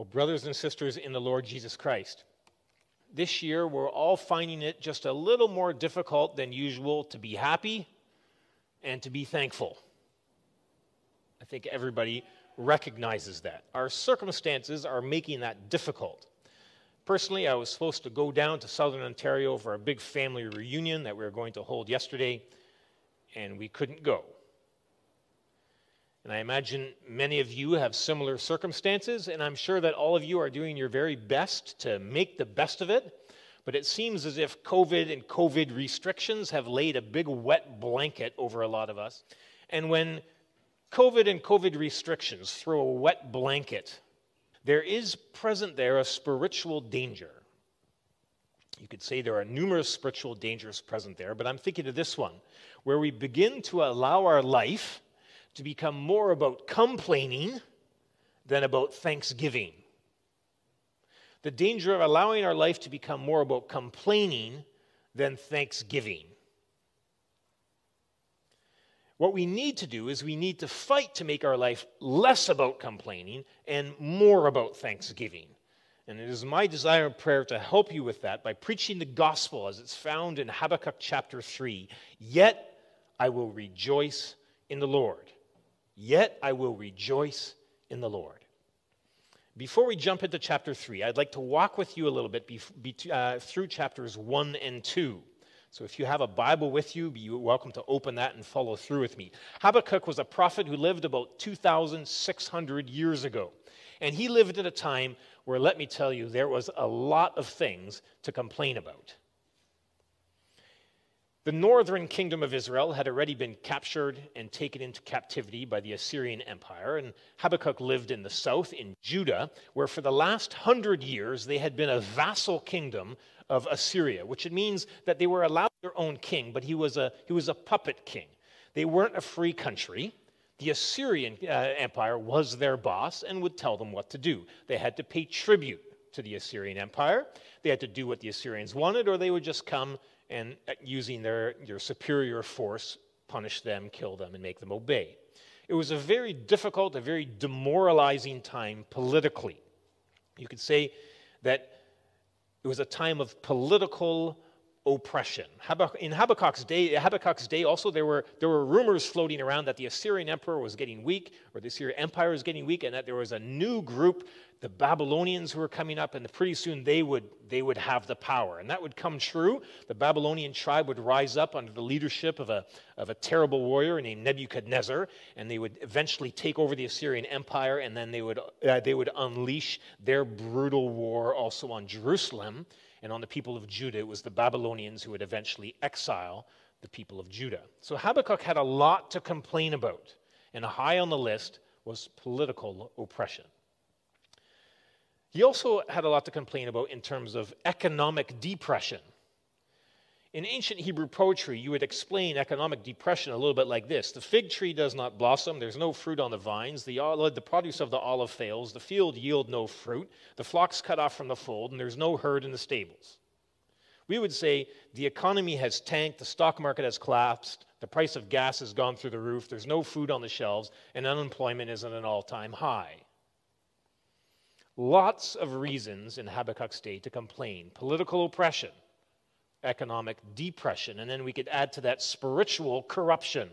Well, brothers and sisters in the Lord Jesus Christ, this year we're all finding it just a little more difficult than usual to be happy and to be thankful. I think everybody recognizes that. Our circumstances are making that difficult. Personally, I was supposed to go down to Southern Ontario for a big family reunion that we were going to hold yesterday, and we couldn't go. And I imagine many of you have similar circumstances, and I'm sure that all of you are doing your very best to make the best of it, but it seems as if COVID and COVID restrictions have laid a big wet blanket over a lot of us. And when COVID and COVID restrictions throw a wet blanket, there is present there a spiritual danger. You could say there are numerous spiritual dangers present there, but I'm thinking of this one, where we begin to allow our life to become more about complaining than about thanksgiving. The danger of allowing our life to become more about complaining than thanksgiving. What we need to do is we need to fight to make our life less about complaining and more about thanksgiving. And it is my desire and prayer to help you with that by preaching the gospel as it's found in Habakkuk chapter 3. Yet I will rejoice in the Lord. Yet I will rejoice in the Lord. Before we jump into chapter 3, I'd like to walk with you a little bit through chapters 1 and 2. So if you have a Bible with you, you're welcome to open that and follow through with me. Habakkuk was a prophet who lived about 2,600 years ago. And he lived at a time where, let me tell you, there was a lot of things to complain about. The northern kingdom of Israel had already been captured and taken into captivity by the Assyrian Empire, and Habakkuk lived in the south, in Judah, where for the last 100 years they had been a vassal kingdom of Assyria, which it means that they were allowed their own king, but he was a puppet king. They weren't a free country. The Assyrian Empire was their boss and would tell them what to do. They had to pay tribute to the Assyrian Empire. They had to do what the Assyrians wanted, or they would just come and using their superior force, punish them, kill them, and make them obey. It was a very difficult, a very demoralizing time politically. You could say that it was a time of political oppression. In Habakkuk's day also, there were rumors floating around that the Assyrian emperor was getting weak, or the Assyrian Empire was getting weak, and that there was a new group, the Babylonians, who were coming up, and pretty soon they would have the power. And that would come true. The Babylonian tribe would rise up under the leadership of a terrible warrior named Nebuchadnezzar, and they would eventually take over the Assyrian Empire, and then they would unleash their brutal war also on Jerusalem and on the people of Judah. It was the Babylonians who would eventually exile the people of Judah. So Habakkuk had a lot to complain about, and high on the list was political oppression. He also had a lot to complain about in terms of economic depression. In ancient Hebrew poetry, you would explain economic depression a little bit like this. The fig tree does not blossom, there's no fruit on the vines, the produce of the olive fails, the field yield no fruit, the flock's cut off from the fold, and there's no herd in the stables. We would say the economy has tanked, the stock market has collapsed, the price of gas has gone through the roof, there's no food on the shelves, and unemployment is at an all-time high. Lots of reasons in Habakkuk's day to complain. Political oppression, economic depression, and then we could add to that spiritual corruption.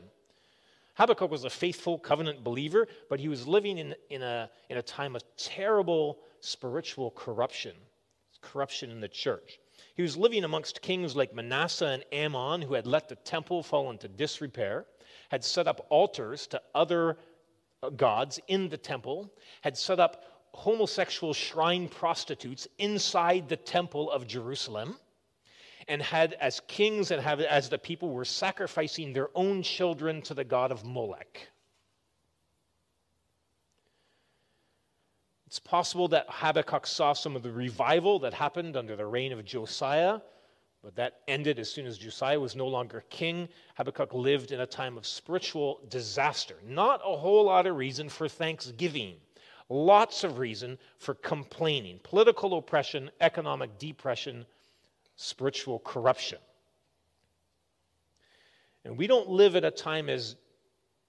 Habakkuk was a faithful covenant believer, but he was living in a time of terrible spiritual corruption in the church. He was living amongst kings like Manasseh and Ammon, who had let the temple fall into disrepair, had set up altars to other gods in the temple, had set up homosexual shrine prostitutes inside the temple of Jerusalem, and had as kings and as the people were sacrificing their own children to the god of Molech. It's possible that Habakkuk saw some of the revival that happened under the reign of Josiah, but that ended as soon as Josiah was no longer king. Habakkuk lived in a time of spiritual disaster. Not a whole lot of reason for thanksgiving. Lots of reason for complaining. Political oppression, economic depression, spiritual corruption. And we don't live at a time as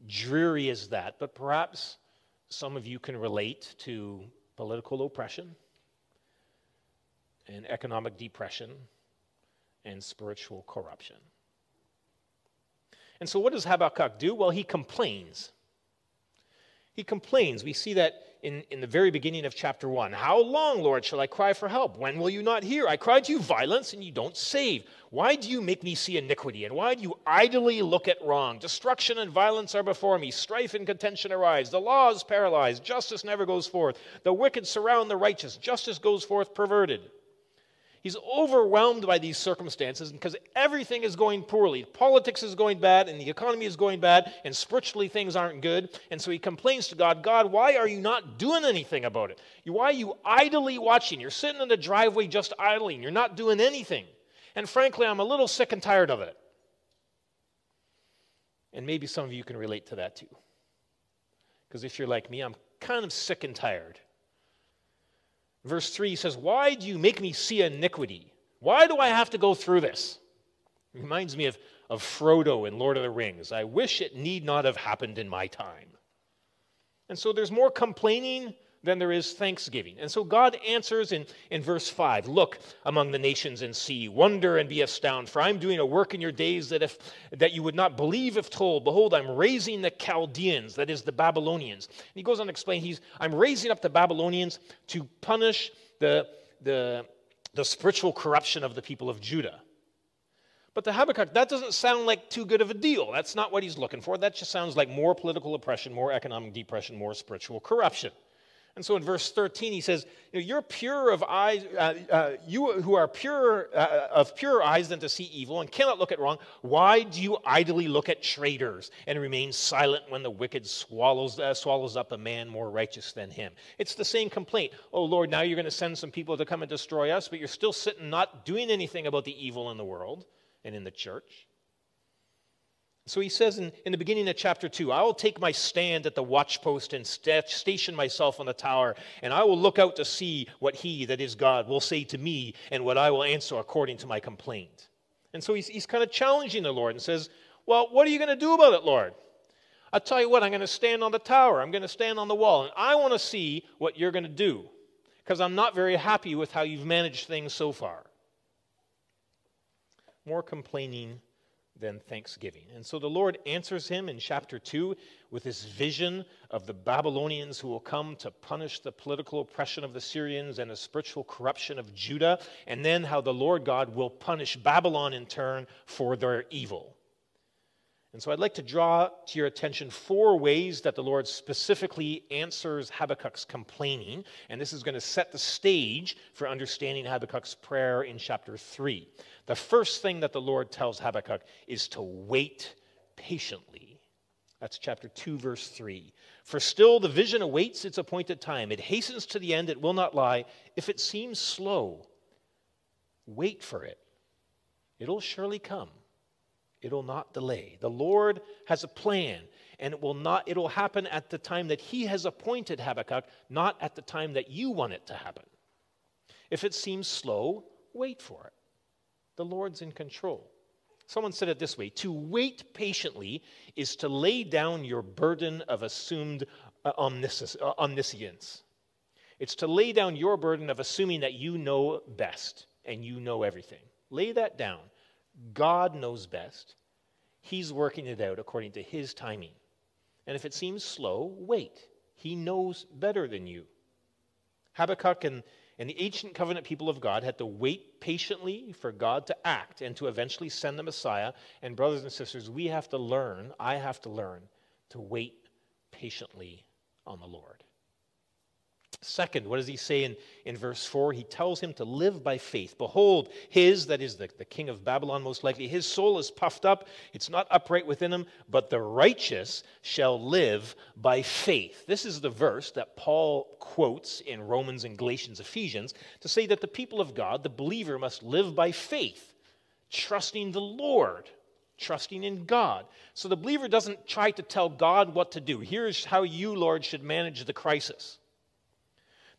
dreary as that, but perhaps some of you can relate to political oppression and economic depression and spiritual corruption. And so what does Habakkuk do? Well, he complains. He complains. We see that in the very beginning of chapter 1. How long, Lord, shall I cry for help? When will you not hear? I cry to you violence, and you don't save. Why do you make me see iniquity? And why do you idly look at wrong? Destruction and violence are before me. Strife and contention arise. The law is paralyzed. Justice never goes forth. The wicked surround the righteous. Justice goes forth perverted. He's overwhelmed by these circumstances because everything is going poorly. Politics is going bad, and the economy is going bad, and spiritually things aren't good. And so he complains to God, God, why are you not doing anything about it? Why are you idly watching? You're sitting in the driveway just idling. You're not doing anything. And frankly, I'm a little sick and tired of it. And maybe some of you can relate to that too. Because if you're like me, I'm kind of sick and tired. Verse 3 says, why do you make me see iniquity? Why do I have to go through this? It reminds me of Frodo in Lord of the Rings. I wish it need not have happened in my time. And so there's more complaining than there is thanksgiving. And so God answers in verse 5, look among the nations and see, wonder and be astounded, for I'm doing a work in your days that you would not believe if told. Behold, I'm raising the Chaldeans, that is the Babylonians. And he goes on to explain, I'm raising up the Babylonians to punish the spiritual corruption of the people of Judah. But to Habakkuk, that doesn't sound like too good of a deal. That's not what he's looking for. That just sounds like more political oppression, more economic depression, more spiritual corruption. And so in verse 13 he says, "You're pure of eyes, you who are pure of purer eyes than to see evil and cannot look at wrong. Why do you idly look at traitors and remain silent when the wicked swallows up a man more righteous than him?" It's the same complaint. Oh Lord, now you're going to send some people to come and destroy us, but you're still sitting not doing anything about the evil in the world and in the church. So he says in the beginning of chapter 2, I will take my stand at the watchpost and station myself on the tower, and I will look out to see what he, that is God, will say to me and what I will answer according to my complaint. And so he's kind of challenging the Lord and says, well, what are you going to do about it, Lord? I'll tell you what, I'm going to stand on the tower. I'm going to stand on the wall, and I want to see what you're going to do because I'm not very happy with how you've managed things so far. More complaining than thanksgiving. And so the Lord answers him in chapter 2 with this vision of the Babylonians who will come to punish the political oppression of the Syrians and the spiritual corruption of Judah, and then how the Lord God will punish Babylon in turn for their evil. And so I'd like to draw to your attention four ways that the Lord specifically answers Habakkuk's complaining, and this is going to set the stage for understanding Habakkuk's prayer in chapter 3. The first thing that the Lord tells Habakkuk is to wait patiently. That's chapter 2, verse 3. For still the vision awaits its appointed time. It hastens to the end. It will not lie. If it seems slow, wait for it. It'll surely come. It'll not delay. The Lord has a plan, and it'll happen at the time that he has appointed, Habakkuk, not at the time that you want it to happen. If it seems slow, wait for it. The Lord's in control. Someone said it this way: to wait patiently is to lay down your burden of assumed omniscience. It's to lay down your burden of assuming that you know best and you know everything. Lay that down. God knows best. He's working it out according to his timing. And if it seems slow, wait. He knows better than you. Habakkuk and the ancient covenant people of God had to wait patiently for God to act and to eventually send the Messiah. And brothers and sisters, I have to learn to wait patiently on the Lord. Second, what does he say in verse 4? He tells him to live by faith. Behold, that is the king of Babylon most likely, his soul is puffed up. It's not upright within him, but the righteous shall live by faith. This is the verse that Paul quotes in Romans and Galatians, Ephesians, to say that the people of God, the believer, must live by faith, trusting the Lord. Trusting in God. So the believer doesn't try to tell God what to do. Here's how you, Lord, should manage the crisis.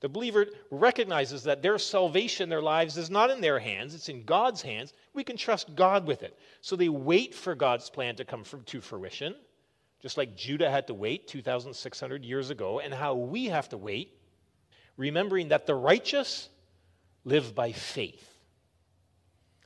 The believer recognizes that their salvation, their lives, is not in their hands. It's in God's hands. We can trust God with it. So they wait for God's plan to come to fruition, just like Judah had to wait 2,600 years ago, and how we have to wait, remembering that the righteous live by faith.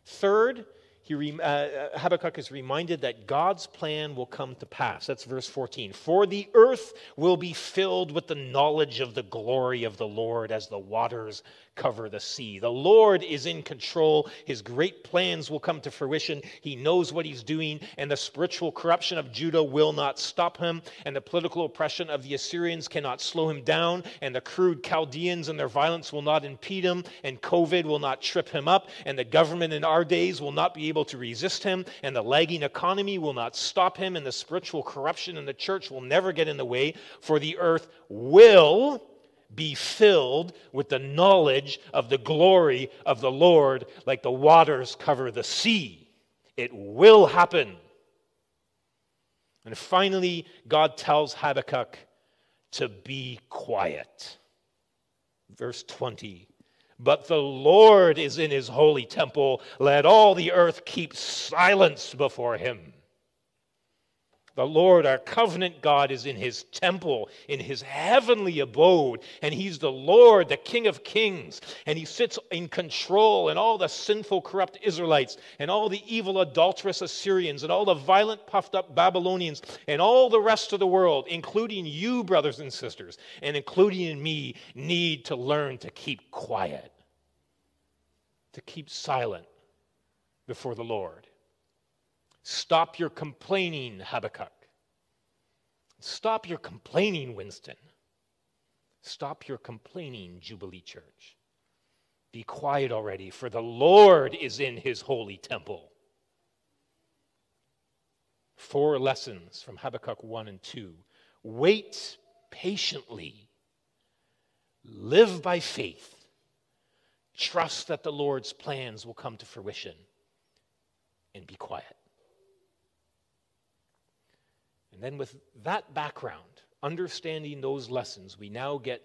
Third, Habakkuk is reminded that God's plan will come to pass. That's verse 14. For the earth will be filled with the knowledge of the glory of the Lord as the waters cover the sea. The Lord is in control. His great plans will come to fruition. He knows what he's doing, and the spiritual corruption of Judah will not stop him, and the political oppression of the Assyrians cannot slow him down, and the crude Chaldeans and their violence will not impede him, and COVID will not trip him up, and the government in our days will not be able to resist him, and the lagging economy will not stop him, and the spiritual corruption in the church will never get in the way, for the earth will be filled with the knowledge of the glory of the Lord like the waters cover the sea. It will happen. And finally, God tells Habakkuk to be quiet. Verse 20. But the Lord is in his holy temple. Let all the earth keep silence before him. The Lord, our covenant God, is in his temple, in his heavenly abode. And he's the Lord, the King of kings. And he sits in control. And all the sinful, corrupt Israelites, and all the evil, adulterous Assyrians, and all the violent, puffed-up Babylonians, and all the rest of the world, including you, brothers and sisters, and including me, need to learn to keep quiet, to keep silent before the Lord. Stop your complaining, Habakkuk. Stop your complaining, Winston. Stop your complaining, Jubilee Church. Be quiet already, for the Lord is in his holy temple. 4 lessons from Habakkuk 1 and 2. Wait patiently. Live by faith. Trust that the Lord's plans will come to fruition. And be quiet. And then with that background, understanding those lessons, we now get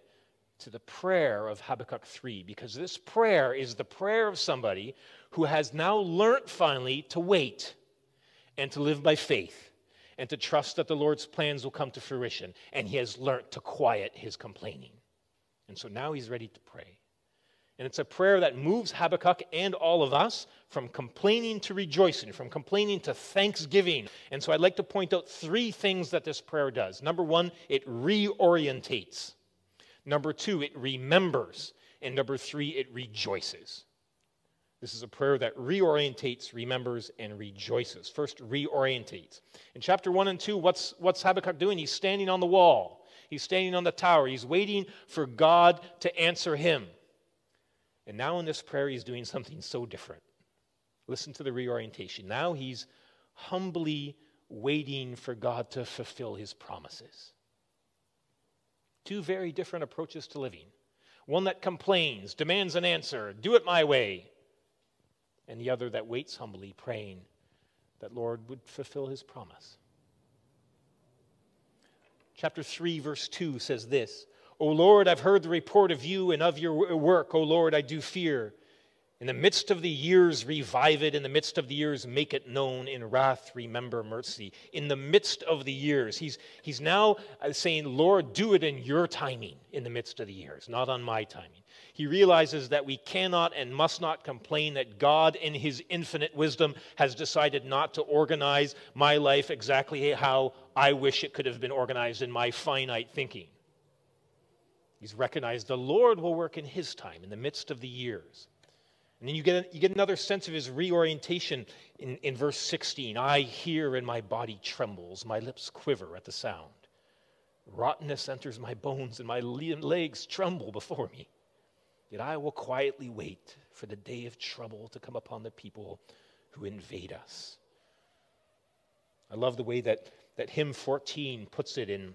to the prayer of Habakkuk 3, because this prayer is the prayer of somebody who has now learnt finally to wait and to live by faith and to trust that the Lord's plans will come to fruition, and he has learnt to quiet his complaining. And so now he's ready to pray. And it's a prayer that moves Habakkuk and all of us from complaining to rejoicing, from complaining to thanksgiving. And so I'd like to point out 3 things that this prayer does. Number 1, it reorientates. Number 2, it remembers. And number 3, it rejoices. This is a prayer that reorientates, remembers, and rejoices. First, reorientates. In chapter 1 and 2, what's Habakkuk doing? He's standing on the wall. He's standing on the tower. He's waiting for God to answer him. And now in this prayer, he's doing something so different. Listen to the reorientation. Now he's humbly waiting for God to fulfill his promises. 2 very different approaches to living. One that complains, demands an answer, do it my way. And the other that waits humbly, praying that Lord would fulfill his promise. Chapter 3, verse 2 says this. O Lord, I've heard the report of you and of your work. O Lord, I do fear. In the midst of the years, revive it. In the midst of the years, make it known. In wrath, remember mercy. In the midst of the years. He's now saying, Lord, do it in your timing in the midst of the years, not on my timing. He realizes that we cannot and must not complain that God in his infinite wisdom has decided not to organize my life exactly how I wish it could have been organized in my finite thinking. He's recognized the Lord will work in his time, in the midst of the years. And then you get another sense of his reorientation in verse 16. I hear and my body trembles, my lips quiver at the sound. Rottenness enters my bones and my legs tremble before me. Yet I will quietly wait for the day of trouble to come upon the people who invade us. I love the way that hymn 14 puts it in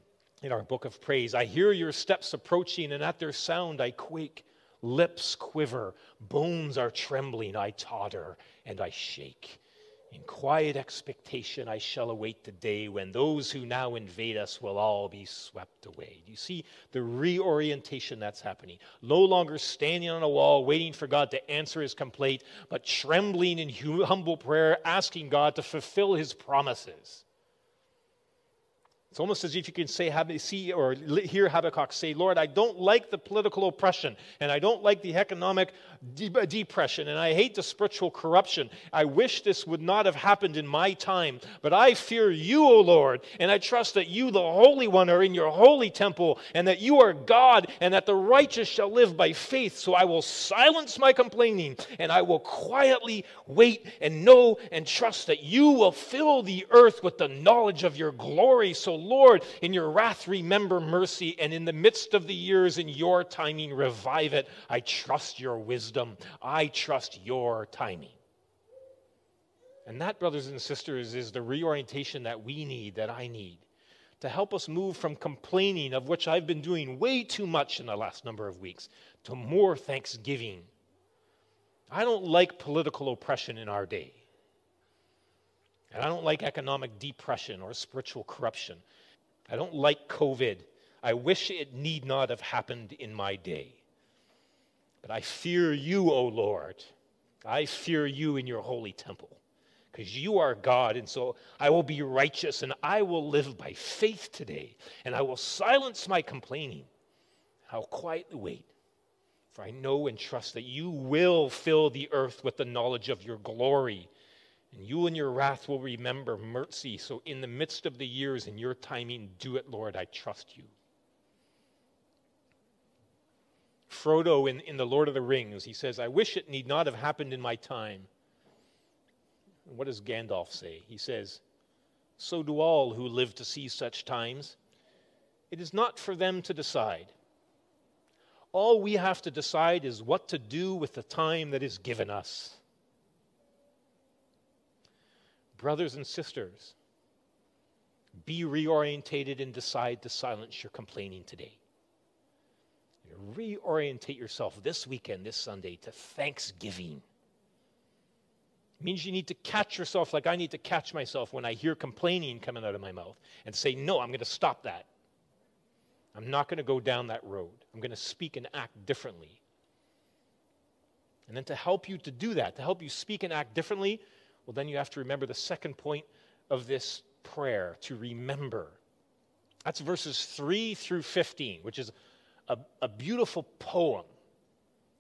our book of praise. I hear your steps approaching, and at their sound I quake. Lips quiver, bones are trembling, I totter and I shake. In quiet expectation I shall await the day when those who now invade us will all be swept away. Do you see the reorientation that's happening? No longer standing on a wall waiting for God to answer his complaint, but trembling in humble prayer, asking God to fulfill his promises. It's almost as if you can say, see or hear Habakkuk say, Lord, I don't like the political oppression, and I don't like the economic depression, and I hate the spiritual corruption. I wish this would not have happened in my time, but I fear you, O Lord, and I trust that you, the Holy One, are in your holy temple, and that you are God, and that the righteous shall live by faith. So I will silence my complaining, and I will quietly wait and know and trust that you will fill the earth with the knowledge of your glory. So Lord, in your wrath, remember mercy, and in the midst of the years, in your timing, revive it. I trust your wisdom. I trust your timing. And that, brothers and sisters, is the reorientation that we need, that I need, to help us move from complaining, of which I've been doing way too much in the last number of weeks, to more thanksgiving. I don't like political oppression in our day. And I don't like economic depression or spiritual corruption. I don't like COVID. I wish it need not have happened in my day. But I fear you, O Lord. I fear you in your holy temple, because you are God, and so I will be righteous, and I will live by faith today, and I will silence my complaining. I'll quietly wait, for I know and trust that you will fill the earth with the knowledge of your glory. And you in your wrath will remember mercy. So in the midst of the years, in your timing, do it, Lord. I trust you. Frodo in The Lord of the Rings, he says, I wish it need not have happened in my time. And what does Gandalf say? He says, so do all who live to see such times. It is not for them to decide. All we have to decide is what to do with the time that is given us. Brothers and sisters, be reorientated and decide to silence your complaining today. Reorientate yourself this weekend, this Sunday, to thanksgiving. It means you need to catch yourself like I need to catch myself when I hear complaining coming out of my mouth and say, no, I'm going to stop that. I'm not going to go down that road. I'm going to speak and act differently. And then to help you to do that, to help you speak and act differently, well, then you have to remember the second point of this prayer, to remember. That's verses 3 through 15, which is a beautiful poem.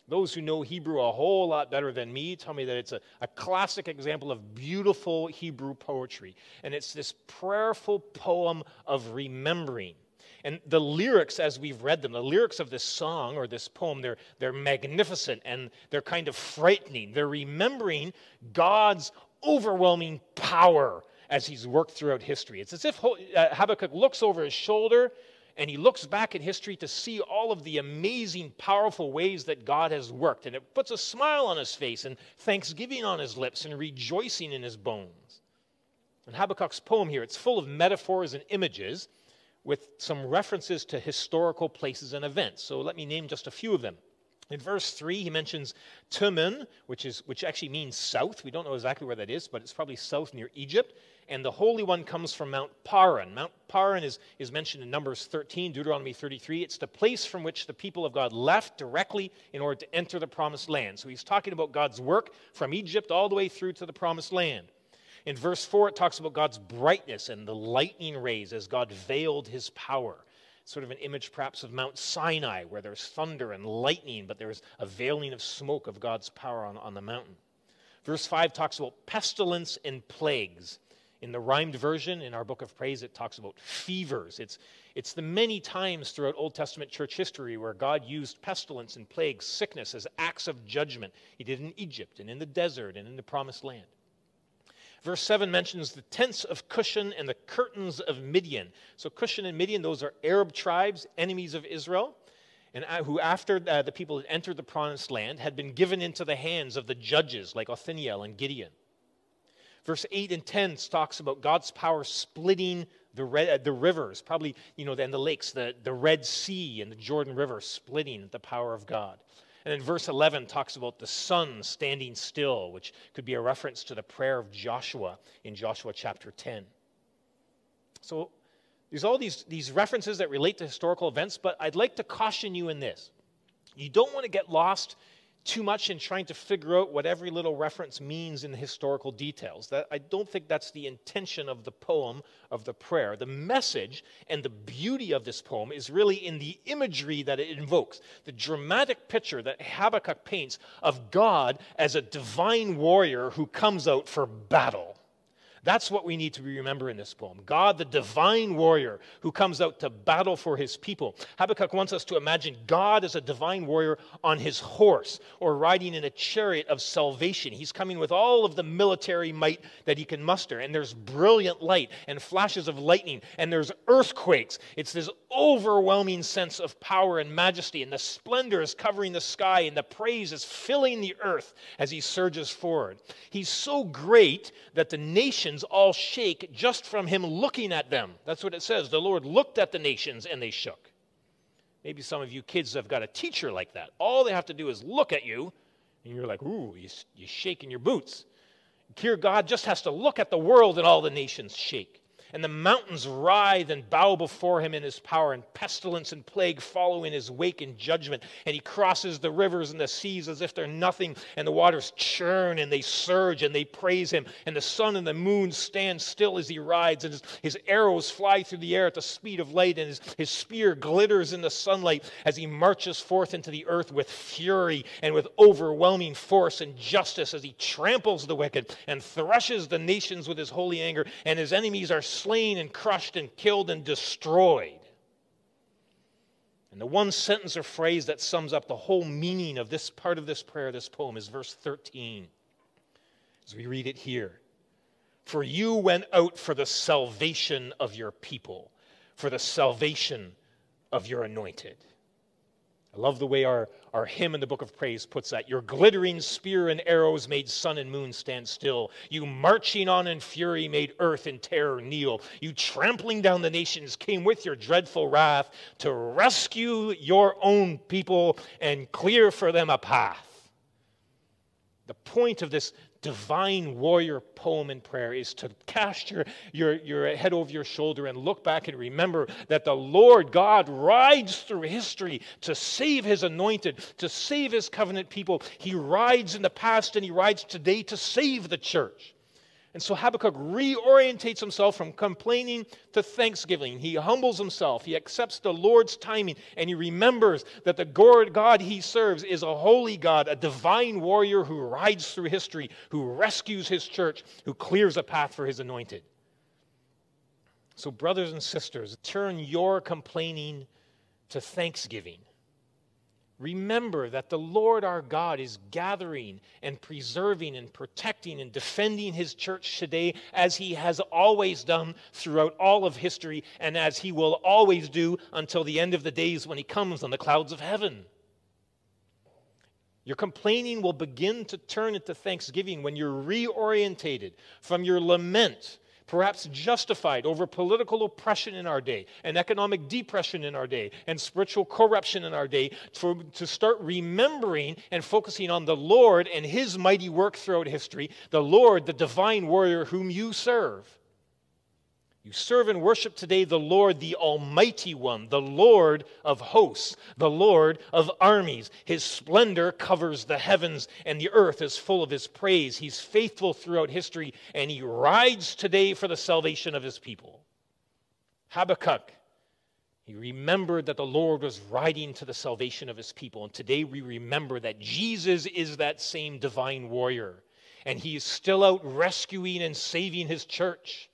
Those who know Hebrew a whole lot better than me tell me that it's a classic example of beautiful Hebrew poetry. And it's this prayerful poem of remembering. And the lyrics, as we've read them, the lyrics of this song or this poem, they're magnificent and they're kind of frightening. They're remembering God's overwhelming power as he's worked throughout history. It's as if Habakkuk looks over his shoulder and he looks back at history to see all of the amazing, powerful ways that God has worked. And it puts a smile on his face and thanksgiving on his lips and rejoicing in his bones. And Habakkuk's poem here, it's full of metaphors and images with some references to historical places and events. So let me name just a few of them. In verse 3, he mentions Tumen, which actually means south. We don't know exactly where that is, but it's probably south near Egypt. And the Holy One comes from Mount Paran. Mount Paran is mentioned in Numbers 13, Deuteronomy 33. It's the place from which the people of God left directly in order to enter the promised land. So he's talking about God's work from Egypt all the way through to the promised land. In verse 4, it talks about God's brightness and the lightning rays as God veiled his power. It's sort of an image perhaps of Mount Sinai, where there's thunder and lightning, but there's a veiling of smoke of God's power on the mountain. Verse 5 talks about pestilence and plagues. In the rhymed version, in our book of praise, it talks about fevers. It's the many times throughout Old Testament church history where God used pestilence and plagues, sickness, as acts of judgment. He did in Egypt and in the desert and in the promised land. Verse 7 mentions the tents of Cushan and the curtains of Midian. So Cushan and Midian, those are Arab tribes, enemies of Israel, and who after the people had entered the promised land had been given into the hands of the judges like Othiniel and Gideon. Verse 8 and 10 talks about God's power splitting the rivers, probably, you know, and the lakes, the Red Sea and the Jordan River splitting at the power of God. And then verse 11 talks about the sun standing still, which could be a reference to the prayer of Joshua in Joshua chapter 10. So there's all these references that relate to historical events, but I'd like to caution you in this. You don't want to get lost too much in trying to figure out what every little reference means in the historical details. That, I don't think that's the intention of the poem, of the prayer. The message and the beauty of this poem is really in the imagery that it invokes, the dramatic picture that Habakkuk paints of God as a divine warrior who comes out for battle. That's what we need to remember in this poem. God, the divine warrior who comes out to battle for his people. Habakkuk wants us to imagine God as a divine warrior on his horse or riding in a chariot of salvation. He's coming with all of the military might that he can muster. And there's brilliant light and flashes of lightning. And there's earthquakes. It's this overwhelming sense of power and majesty. And the splendor is covering the sky. And the praise is filling the earth as he surges forward. He's so great that the nations all shake just from him looking at them. That's what it says. The Lord looked at the nations and they shook. Maybe some of you kids have got a teacher like that. All they have to do is look at you, and you're like, ooh, you're shaking your boots. Here God just has to look at the world and all the nations shake. And the mountains writhe and bow before him in his power, and pestilence and plague follow in his wake in judgment. And he crosses the rivers and the seas as if they're nothing, and the waters churn and they surge and they praise him. And the sun and the moon stand still as he rides, and his arrows fly through the air at the speed of light, and his spear glitters in the sunlight as he marches forth into the earth with fury and with overwhelming force and justice as he tramples the wicked and threshes the nations with his holy anger, and his enemies are slain and crushed and killed and destroyed. And the one sentence or phrase that sums up the whole meaning of this part of this prayer, this poem, is verse 13. As we read it here. For you went out for the salvation of your people, for the salvation of your anointed. I love the way our hymn in the book of praise puts that. Your glittering spear and arrows made sun and moon stand still. You marching on in fury made earth in terror kneel. You trampling down the nations came with your dreadful wrath to rescue your own people and clear for them a path. The point of this divine warrior poem and prayer is to cast your head over your shoulder and look back and remember that the Lord God rides through history to save his anointed, to save his covenant people. He rides in the past and he rides today to save the church. And so Habakkuk reorientates himself from complaining to thanksgiving. He humbles himself. He accepts the Lord's timing. And he remembers that the God he serves is a holy God, a divine warrior who rides through history, who rescues his church, who clears a path for his anointed. So brothers and sisters, turn your complaining to thanksgiving. Remember that the Lord our God is gathering and preserving and protecting and defending his church today as he has always done throughout all of history and as he will always do until the end of the days when he comes on the clouds of heaven. Your complaining will begin to turn into thanksgiving when you're reorientated from your lament, perhaps justified, over political oppression in our day and economic depression in our day and spiritual corruption in our day, to start remembering and focusing on the Lord and his mighty work throughout history, the Lord, the divine warrior whom you serve. You serve and worship today the Lord, the Almighty One, the Lord of hosts, the Lord of armies. His splendor covers the heavens, and the earth is full of his praise. He's faithful throughout history, and he rides today for the salvation of his people. Habakkuk, he remembered that the Lord was riding to the salvation of his people, and today we remember that Jesus is that same divine warrior, and he is still out rescuing and saving his church.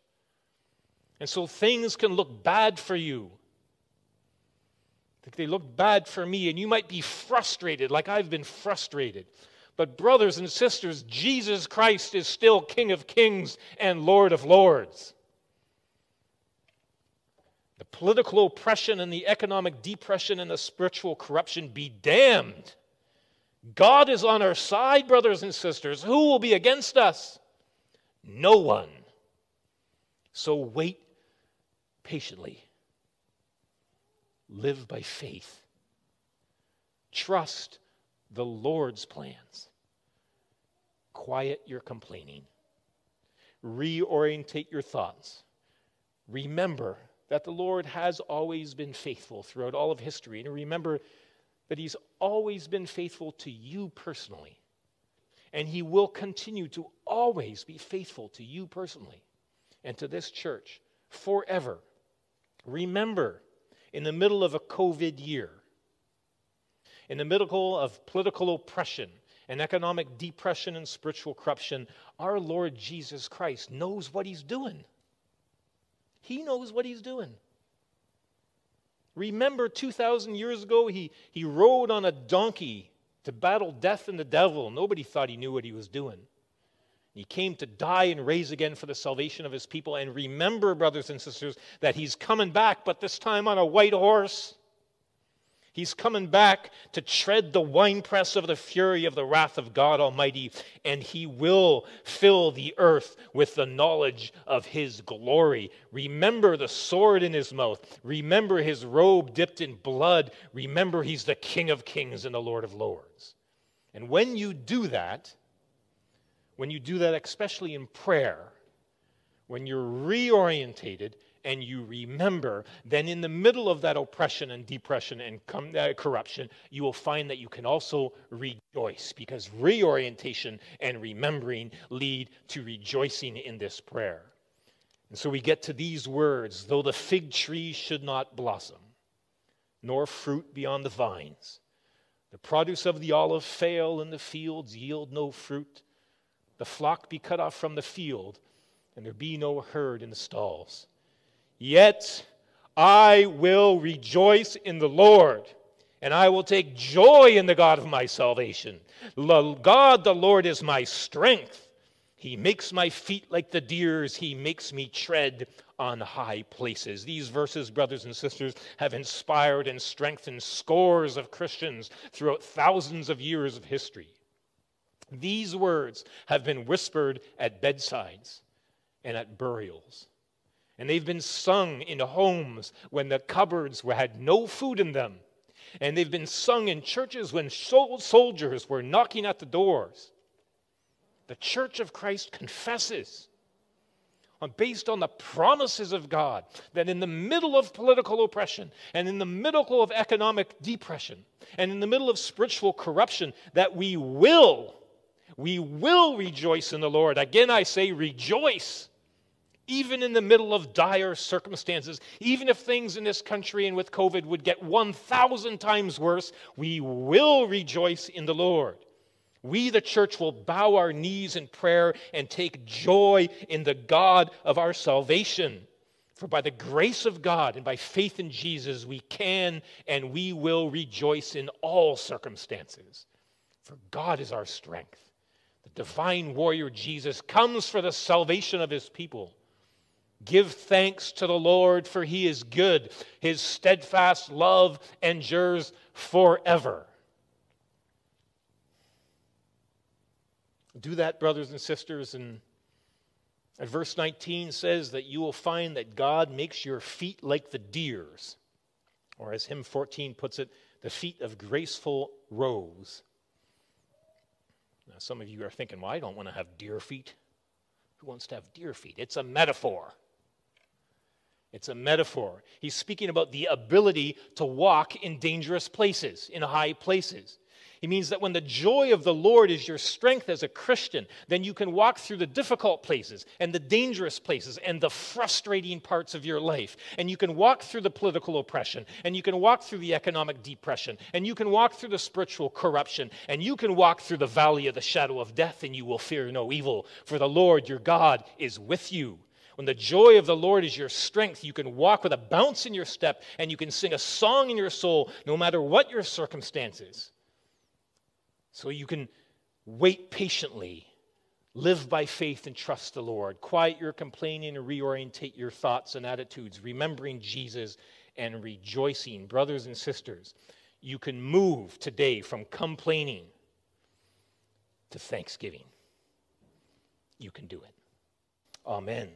And so things can look bad for you. They look bad for me, and you might be frustrated like I've been frustrated. But brothers and sisters, Jesus Christ is still King of Kings and Lord of Lords. The political oppression and the economic depression and the spiritual corruption be damned. God is on our side, brothers and sisters. Who will be against us? No one. So wait patiently. Live by faith. Trust the Lord's plans. Quiet your complaining. Reorientate your thoughts. Remember that the Lord has always been faithful throughout all of history. And remember but he's always been faithful to you personally. And he will continue to always be faithful to you personally and to this church forever. Remember, in the middle of a COVID year, in the middle of political oppression and economic depression and spiritual corruption, our Lord Jesus Christ knows what he's doing. He knows what he's doing. Remember 2,000 years ago, he rode on a donkey to battle death and the devil. Nobody thought he knew what he was doing. He came to die and raise again for the salvation of his people. And remember, brothers and sisters, that he's coming back, but this time on a white horse. He's coming back to tread the winepress of the fury of the wrath of God Almighty, and he will fill the earth with the knowledge of his glory. Remember the sword in his mouth. Remember his robe dipped in blood. Remember he's the King of Kings and the Lord of Lords. And when you do that, especially in prayer, when you're reorientated, and you remember, then in the middle of that oppression and depression and corruption, you will find that you can also rejoice, because reorientation and remembering lead to rejoicing in this prayer. And so we get to these words, though the fig tree should not blossom, nor fruit beyond the vines, the produce of the olive fail and the fields yield no fruit, the flock be cut off from the field, and there be no herd in the stalls. Yet I will rejoice in the Lord, and I will take joy in the God of my salvation. God the Lord is my strength. He makes my feet like the deer's. He makes me tread on high places. These verses, brothers and sisters, have inspired and strengthened scores of Christians throughout thousands of years of history. These words have been whispered at bedsides and at burials. And they've been sung in homes when the cupboards had no food in them. And they've been sung in churches when soldiers were knocking at the doors. The Church of Christ confesses, based on the promises of God, that in the middle of political oppression and in the middle of economic depression and in the middle of spiritual corruption, that we will rejoice in the Lord. Again, I say rejoice. Even in the middle of dire circumstances, even if things in this country and with COVID would get 1,000 times worse, we will rejoice in the Lord. We, the church, will bow our knees in prayer and take joy in the God of our salvation. For by the grace of God and by faith in Jesus, we can and we will rejoice in all circumstances. For God is our strength. The divine warrior Jesus comes for the salvation of his people. Give thanks to the Lord, for he is good. His steadfast love endures forever. Do that, brothers and sisters, and verse 19 says that you will find that God makes your feet like the deer's, or as hymn 14 puts it, the feet of graceful roes. Now, some of you are thinking, well, I don't want to have deer feet. Who wants to have deer feet? It's a metaphor. It's a metaphor. He's speaking about the ability to walk in dangerous places, in high places. He means that when the joy of the Lord is your strength as a Christian, then you can walk through the difficult places and the dangerous places and the frustrating parts of your life. And you can walk through the political oppression, and you can walk through the economic depression, and you can walk through the spiritual corruption, and you can walk through the valley of the shadow of death, and you will fear no evil, for the Lord your God is with you. When the joy of the Lord is your strength, you can walk with a bounce in your step, and you can sing a song in your soul, no matter what your circumstances. So you can wait patiently, live by faith and trust the Lord, quiet your complaining and reorientate your thoughts and attitudes, remembering Jesus and rejoicing. Brothers and sisters, you can move today from complaining to thanksgiving. You can do it. Amen.